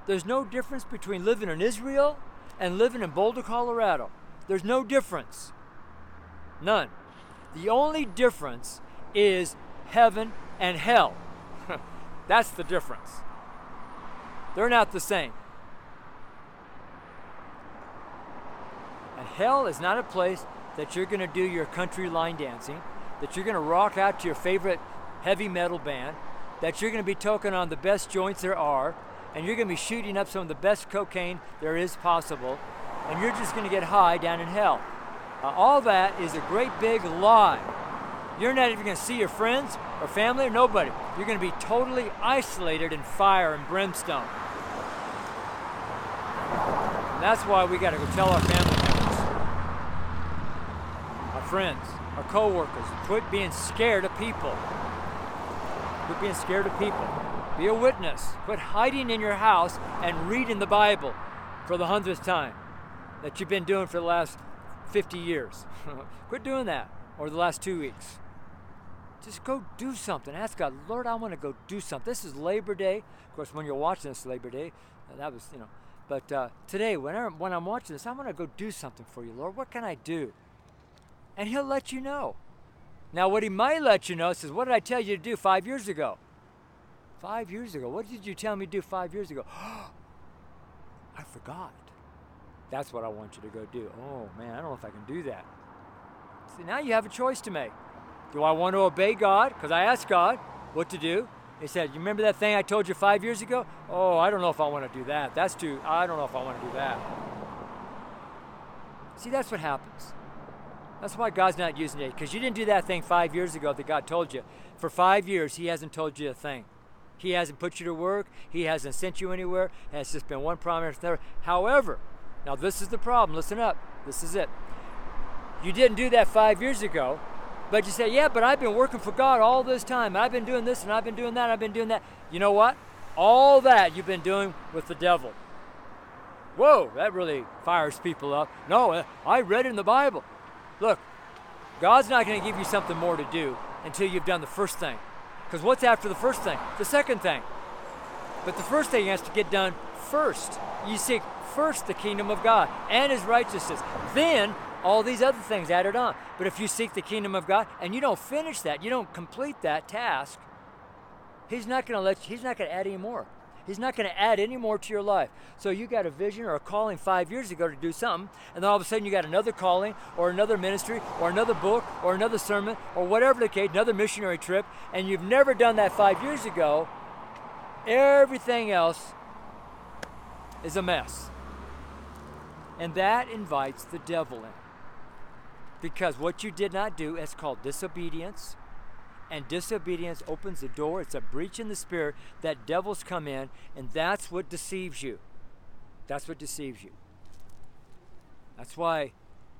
There's no difference between living in Israel and living in Boulder, Colorado. There's no difference. None. The only difference is heaven and hell. That's the difference. They're not the same. And hell is not a place that you're going to do your country line dancing, that you're going to rock out to your favorite heavy metal band, that you're going to be toking on the best joints there are, and you're going to be shooting up some of the best cocaine there is possible, and you're just going to get high down in hell. All that is a great big lie. You're not even going to see your friends or family or nobody. You're going to be totally isolated in fire and brimstone. And that's why we got to go tell our family members, our friends, our co-workers, quit being scared of people. Quit being scared of people. Be a witness. Quit hiding in your house and reading the Bible for the 100th time that you've been doing for the last 50 years. Quit doing that, or the last 2 weeks. Just go do something. Ask God, Lord, I want to go do something. This is Labor Day. Of course, when you're watching this, Labor Day, that was, you know. But today, when I'm watching this, I want to go do something for you, Lord. What can I do? And He'll let you know. Now, what He might let you know is, what did I tell you to do 5 years ago? 5 years ago. What did you tell me to do 5 years ago? I forgot. That's what I want you to go do. Oh, man, I don't know if I can do that. See, now you have a choice to make. Do I want to obey God? Because I asked God what to do. He said, you remember that thing I told you 5 years ago? Oh, I don't know if I want to do that. I don't know if I want to do that. See, that's what happens. That's why God's not using it. Because you didn't do that thing 5 years ago that God told you. For 5 years, he hasn't told you a thing. He hasn't put you to work. He hasn't sent you anywhere. And it's just been one promise after another. However, now this is the problem. Listen up. This is it. You didn't do that 5 years ago. But you say, yeah, but I've been working for God all this time. I've been doing this and I've been doing that. I've been doing that. You know what? All that you've been doing with the devil. Whoa, that really fires people up. No, I read in the Bible. Look, God's not going to give you something more to do until you've done the first thing. Because what's after the first thing? The second thing. But the first thing has to get done first. You seek first the kingdom of God and his righteousness. Then all these other things added on. But if you seek the kingdom of God and you don't finish that, you don't complete that task, he's not going to let you, he's not going to add any more. He's not going to add any more to your life. So you got a vision or a calling 5 years ago to do something, and then all of a sudden you got another calling or another ministry or another book or another sermon or whatever the case, another missionary trip, and you've never done that 5 years ago. Everything else is a mess. And that invites the devil in. Because what you did not do is called disobedience. And disobedience opens the door. It's a breach in the spirit that devils come in. And that's what deceives you. That's what deceives you. That's why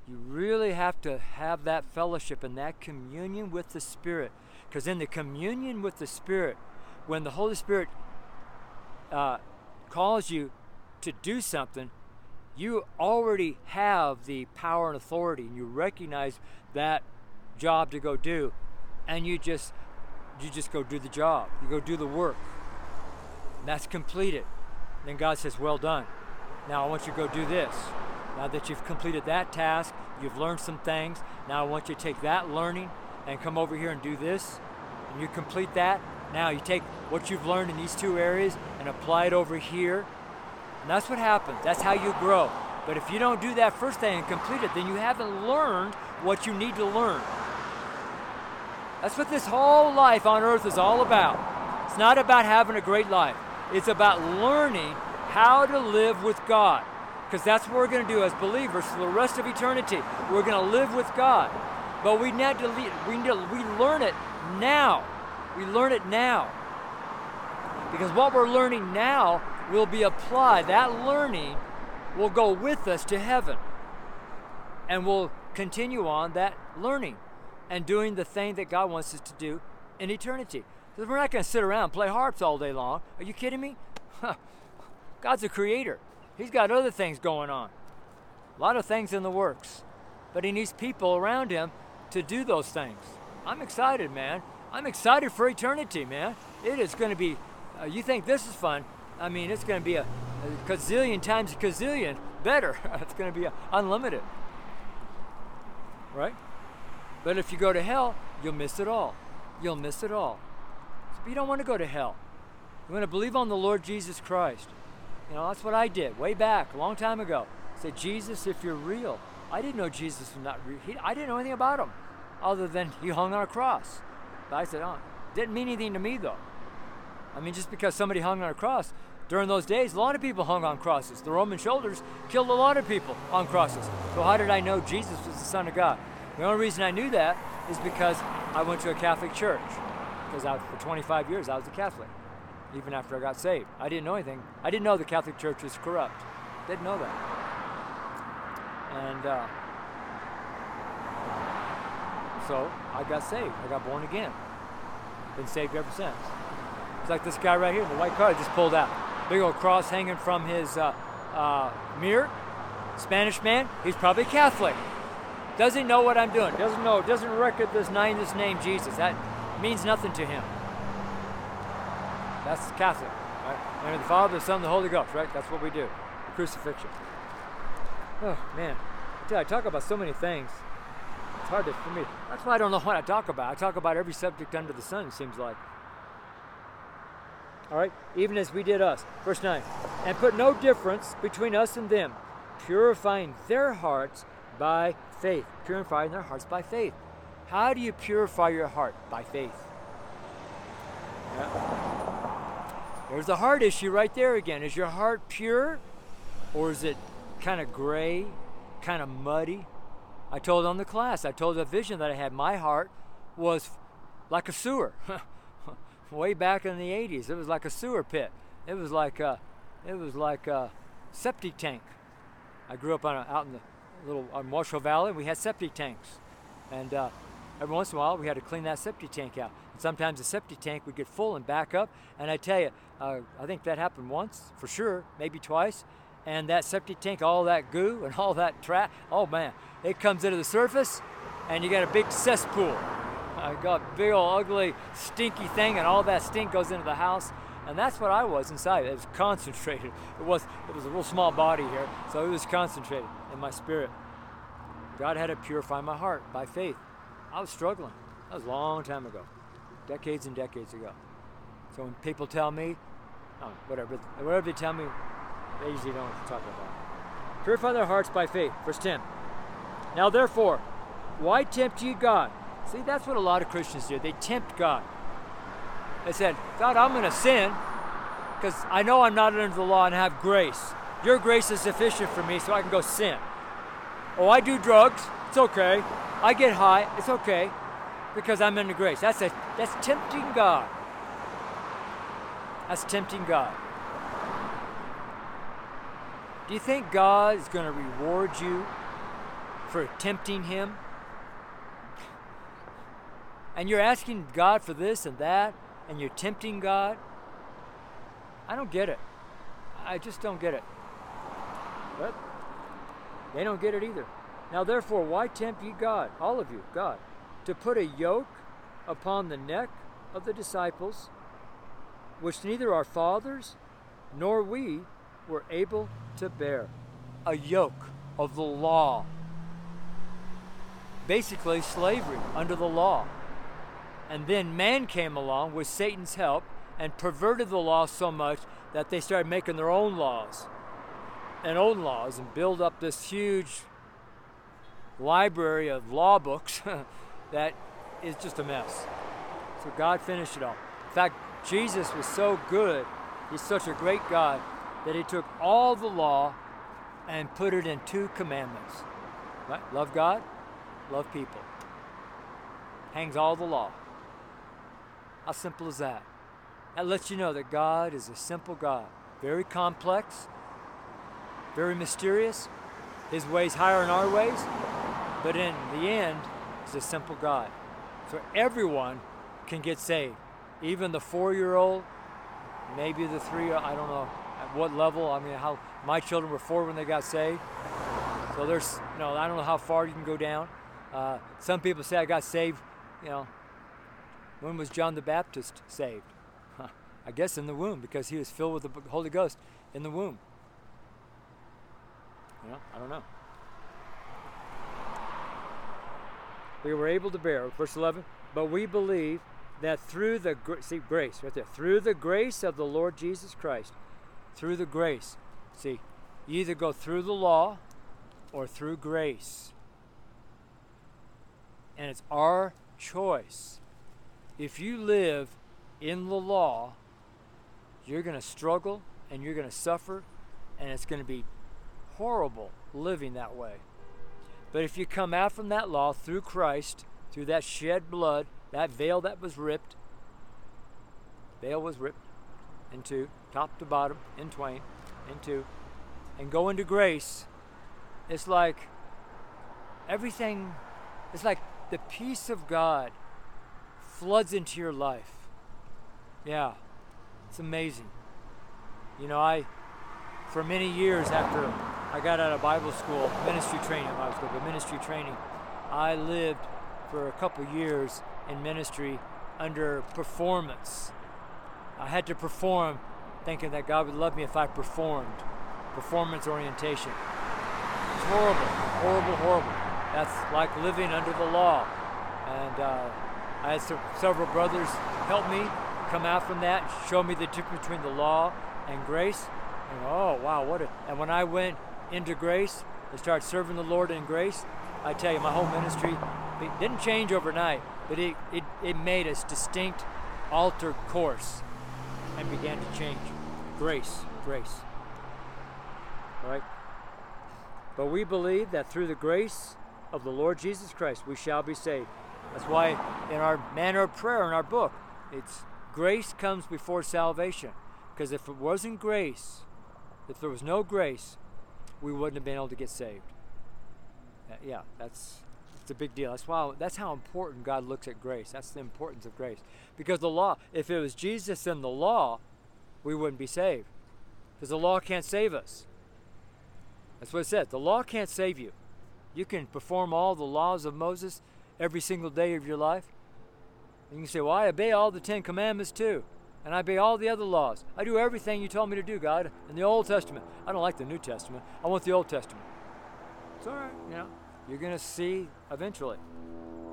you really have to have that fellowship and that communion with the Spirit. Because in the communion with the Spirit, when the Holy Spirit calls you to do something, you already have the power and authority, and you recognize that job to go do, and you just go do the job. You go do the work. And that's completed. Then God says, well done. Now I want you to go do this. Now that you've completed that task, you've learned some things, now I want you to take that learning and come over here and do this. And you complete that. Now you take what you've learned in these two areas and apply it over here. And that's what happens. That's how you grow. But if you don't do that first thing and complete it, then you haven't learned what you need to learn. That's what this whole life on earth is all about. It's not about having a great life. It's about learning how to live with God. Because that's what we're going to do as believers for the rest of eternity. We're going to live with God. But we need to learn it now. We learn it now. Because what we're learning now will be applied. That learning will go with us to heaven. And we'll continue on that learning and doing the thing that God wants us to do in eternity. Because we're not going to sit around and play harps all day long. Are you kidding me? God's a creator. He's got other things going on. A lot of things in the works. But he needs people around him to do those things. I'm excited, man. I'm excited for eternity, man. It is going to be, you think this is fun, I mean, it's going to be a gazillion times a gazillion better. It's going to be unlimited, right? But if you go to hell, you'll miss it all. You'll miss it all. So you don't want to go to hell. You want to believe on the Lord Jesus Christ. You know, that's what I did way back, a long time ago. I said, Jesus, if you're real. I didn't know Jesus was not real. I didn't know anything about him other than he hung on a cross. But I said, oh, didn't mean anything to me, though. I mean, just because somebody hung on a cross, during those days, a lot of people hung on crosses. The Roman soldiers killed a lot of people on crosses. So how did I know Jesus was the Son of God? The only reason I knew that is because I went to a Catholic church. Because for 25 years, I was a Catholic, even after I got saved. I didn't know anything. I didn't know the Catholic Church was corrupt. Didn't know that. And so I got saved. I got born again. Been saved ever since. It's like this guy right here, the white car just pulled out. Big old cross hanging from his mirror. Spanish man, he's probably Catholic. Doesn't know what I'm doing. Doesn't record this name Jesus. That means nothing to him. That's Catholic, right? Remember the Father, the Son, the Holy Ghost, right? That's what we do. The crucifixion. Oh, man. I talk about so many things. It's hard for me. That's why I don't know what I talk about. I talk about every subject under the sun, it seems like. All right, even as we did us. Verse 9, and put no difference between us and them, purifying their hearts by faith. Purifying their hearts by faith. How do you purify your heart? By faith. Yeah. There's a heart issue right there again. Is your heart pure, or is it kind of gray, kind of muddy? I told on the class, I told the vision that I had. My heart was like a sewer. Way back in the 80s, it was like a sewer pit. It was like a septic tank. I grew up out in Marshall Valley. We had septic tanks, and every once in a while we had to clean that septic tank out. And sometimes the septic tank would get full and back up. And I tell you, I think that happened once for sure, maybe twice. And that septic tank, all that goo and all that trash, oh man, it comes into the surface, and you got a big cesspool. I got a big old ugly stinky thing, and all that stink goes into the house. And that's what I was inside. It was concentrated. It was a real small body here, so it was concentrated in my spirit. God had to purify my heart by faith. I was struggling. That was a long time ago, decades and decades ago. So when people tell me, whatever they tell me, they usually don't know what to talk about. Purify their hearts by faith. Verse 10. Now therefore, why tempt ye God? See, that's what a lot of Christians do. They tempt God. I said, God, I'm going to sin because I know I'm not under the law and have grace. Your grace is sufficient for me, so I can go sin. Oh, I do drugs. It's okay. I get high. It's okay because I'm under grace. That's tempting God. That's tempting God. Do you think God is going to reward you for tempting Him? And you're asking God for this and that, and you're tempting God? I don't get it. I just don't get it. But they don't get it either. Now therefore, why tempt ye God, all of you, God, to put a yoke upon the neck of the disciples, which neither our fathers nor we were able to bear? A yoke of the law. Basically slavery under the law. And then man came along with Satan's help and perverted the law so much that they started making their own laws and build up this huge library of law books that is just a mess. So God finished it all. In fact, Jesus was so good, He's such a great God, that He took all the law and put it in 2 commandments. Right? Love God, love people. Hangs all the law. How simple is that? That lets you know that God is a simple God. Very complex, very mysterious. His ways higher than our ways, but in the end, He's a simple God. So everyone can get saved. Even the 4-year-old, maybe the 3-year-old, I don't know at what level. I mean, how my children were 4 when they got saved. So there's, I don't know how far you can go down. Some people say I got saved, when was John the Baptist saved? I guess in the womb, because he was filled with the Holy Ghost in the womb. I don't know. We were able to bear, verse 11, but we believe that through the grace, right there, through the grace of the Lord Jesus Christ, through the grace. See, you either go through the law or through grace. And it's our choice. If you live in the law, you're going to struggle and you're going to suffer, and it's going to be horrible living that way. But if you come out from that law through Christ, through that shed blood, that veil that was ripped, in two, top to bottom, in twain, in two, and go into grace, it's like everything, it's like the peace of God floods into your life. Yeah, it's amazing. For many years after I got out of Bible school, ministry training, I lived for a couple years in ministry under performance. I had to perform, thinking that God would love me if I performed. Performance orientation. It's horrible. That's like living under the law. And I had several brothers help me come out from that, show me the difference between the law and grace. And oh, wow, and when I went into grace and started serving the Lord in grace, I tell you, my whole ministry, it didn't change overnight, but it made a distinct altered course. and began to change. Grace. All right? But we believe that through the grace of the Lord Jesus Christ, we shall be saved. That's why in our manner of prayer, in our book, it's grace comes before salvation. Because if it wasn't grace, if there was no grace, we wouldn't have been able to get saved. Yeah, it's a big deal. That's how important God looks at grace. That's the importance of grace. Because the law, if it was Jesus and the law, we wouldn't be saved. Because the law can't save us. That's what it says. The law can't save you. You can perform all the laws of Moses every single day of your life. And you can say, well, I obey all the Ten Commandments too. And I obey all the other laws. I do everything you told me to do, God, in the Old Testament. I don't like the New Testament. I want the Old Testament. It's all right, you know. You're going to see eventually.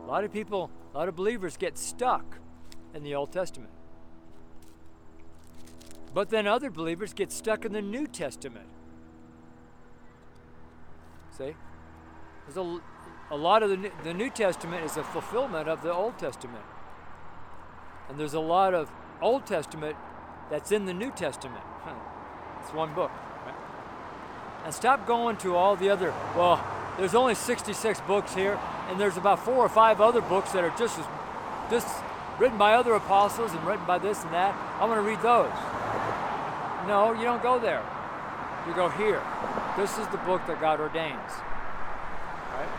A lot of people, a lot of believers get stuck in the Old Testament. But then other believers get stuck in the New Testament. See? There's a lot of the New Testament is a fulfillment of the Old Testament. And there's a lot of Old Testament that's in the New Testament. It's one book. Right? And stop going to all the other, well, there's only 66 books here, and there's about 4 or 5 other books that are just written by other apostles and written by this and that. I'm going to read those. No, you don't go there. You go here. This is the book that God ordains. All right?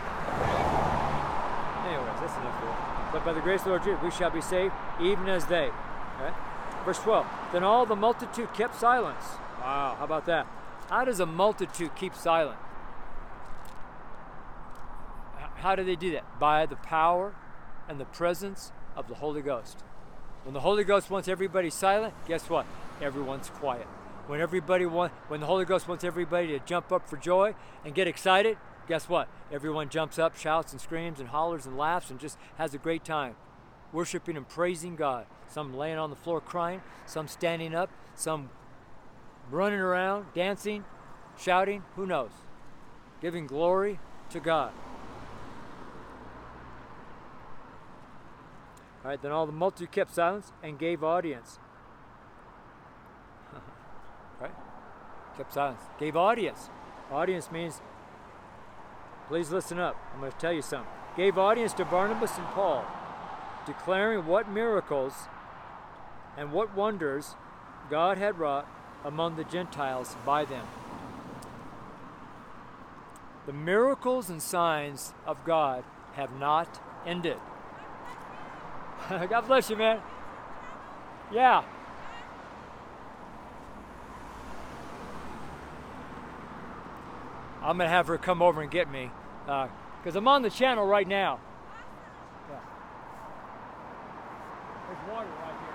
Anyways, that's enough for it. But by the grace of the Lord Jesus, we shall be saved, even as they. Right? Verse 12. Then all the multitude kept silence. Wow, how about that? How does a multitude keep silent? How do they do that? By the power and the presence of the Holy Ghost. When the Holy Ghost wants everybody silent, guess what? Everyone's quiet. When the Holy Ghost wants everybody to jump up for joy and get excited, guess what? Everyone jumps up, shouts and screams and hollers and laughs and just has a great time worshiping and praising God. Some laying on the floor crying, some standing up, some running around, dancing, shouting, who knows? Giving glory to God. All right, then all the multitude kept silence and gave audience. Right? Kept silence. Gave audience. Audience means... Please listen up. I'm going to tell you something. Gave audience to Barnabas and Paul, declaring what miracles and what wonders God had wrought among the Gentiles by them. The miracles and signs of God have not ended. God bless you, man. Yeah. I'm going to have her come over and get me because I'm on the channel right now. Yeah. There's water right here.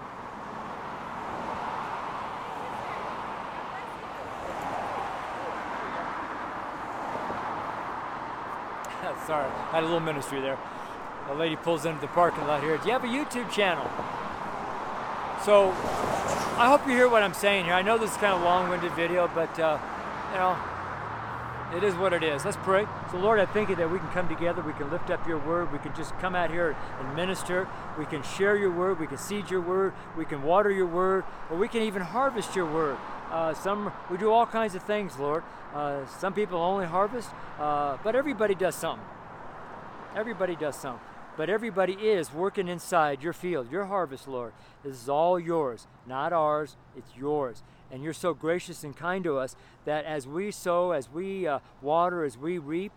Sorry, I had a little ministry there. A lady pulls into the parking lot here. Do you have a YouTube channel? So I hope you hear what I'm saying here. I know this is kind of a long-winded video, but, you know, it is what it is. Let's pray. So, Lord, I thank you that we can come together. We can lift up your word. We can just come out here and minister. We can share your word. We can seed your word. We can water your word. Or we can even harvest your word. We do all kinds of things, Lord. Some people only harvest, but everybody does something. Everybody does something. But everybody is working inside your field, your harvest, Lord. This is all yours, not ours. It's yours. And you're so gracious and kind to us that as we sow, as we water, as we reap,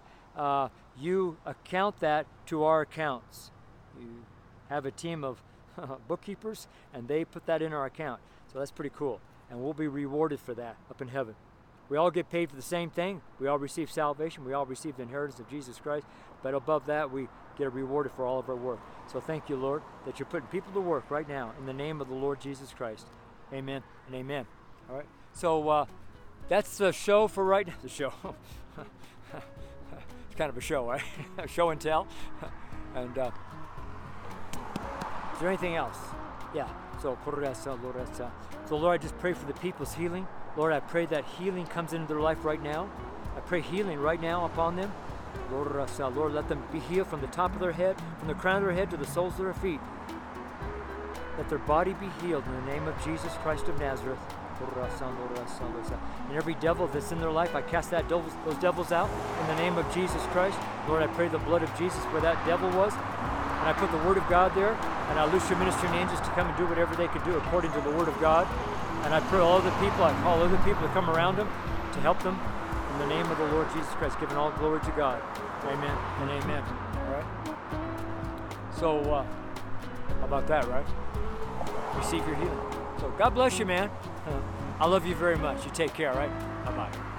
you account that to our accounts. You have a team of bookkeepers, and they put that in our account. So that's pretty cool. And we'll be rewarded for that up in heaven. We all get paid for the same thing. We all receive salvation. We all receive the inheritance of Jesus Christ. But above that, we get rewarded for all of our work. So thank you, Lord, that you're putting people to work right now in the name of the Lord Jesus Christ. Amen and amen. All right. So that's the show for right now. The show. It's kind of a show, right? Show and tell. And is there anything else? Yeah. So, Lord, I just pray for the people's healing. Lord, I pray that healing comes into their life right now. I pray healing right now upon them. Lord, let them be healed from the top of their head, from the crown of their head to the soles of their feet. that their body be healed in the name of Jesus Christ of Nazareth. And every devil that's in their life, I cast that those devils out in the name of Jesus Christ. Lord, I pray the blood of Jesus where that devil was, and I put the word of God there, and I loose your ministering angels to come and do whatever they could do according to the word of God. And I pray all other people, I call other people to come around them to help them in the name of the Lord Jesus Christ, giving all glory to God. Amen and amen. All right. So, how about that, right? Receive your healing. So God bless you, man. I love you very much. You take care, all right? Bye-bye.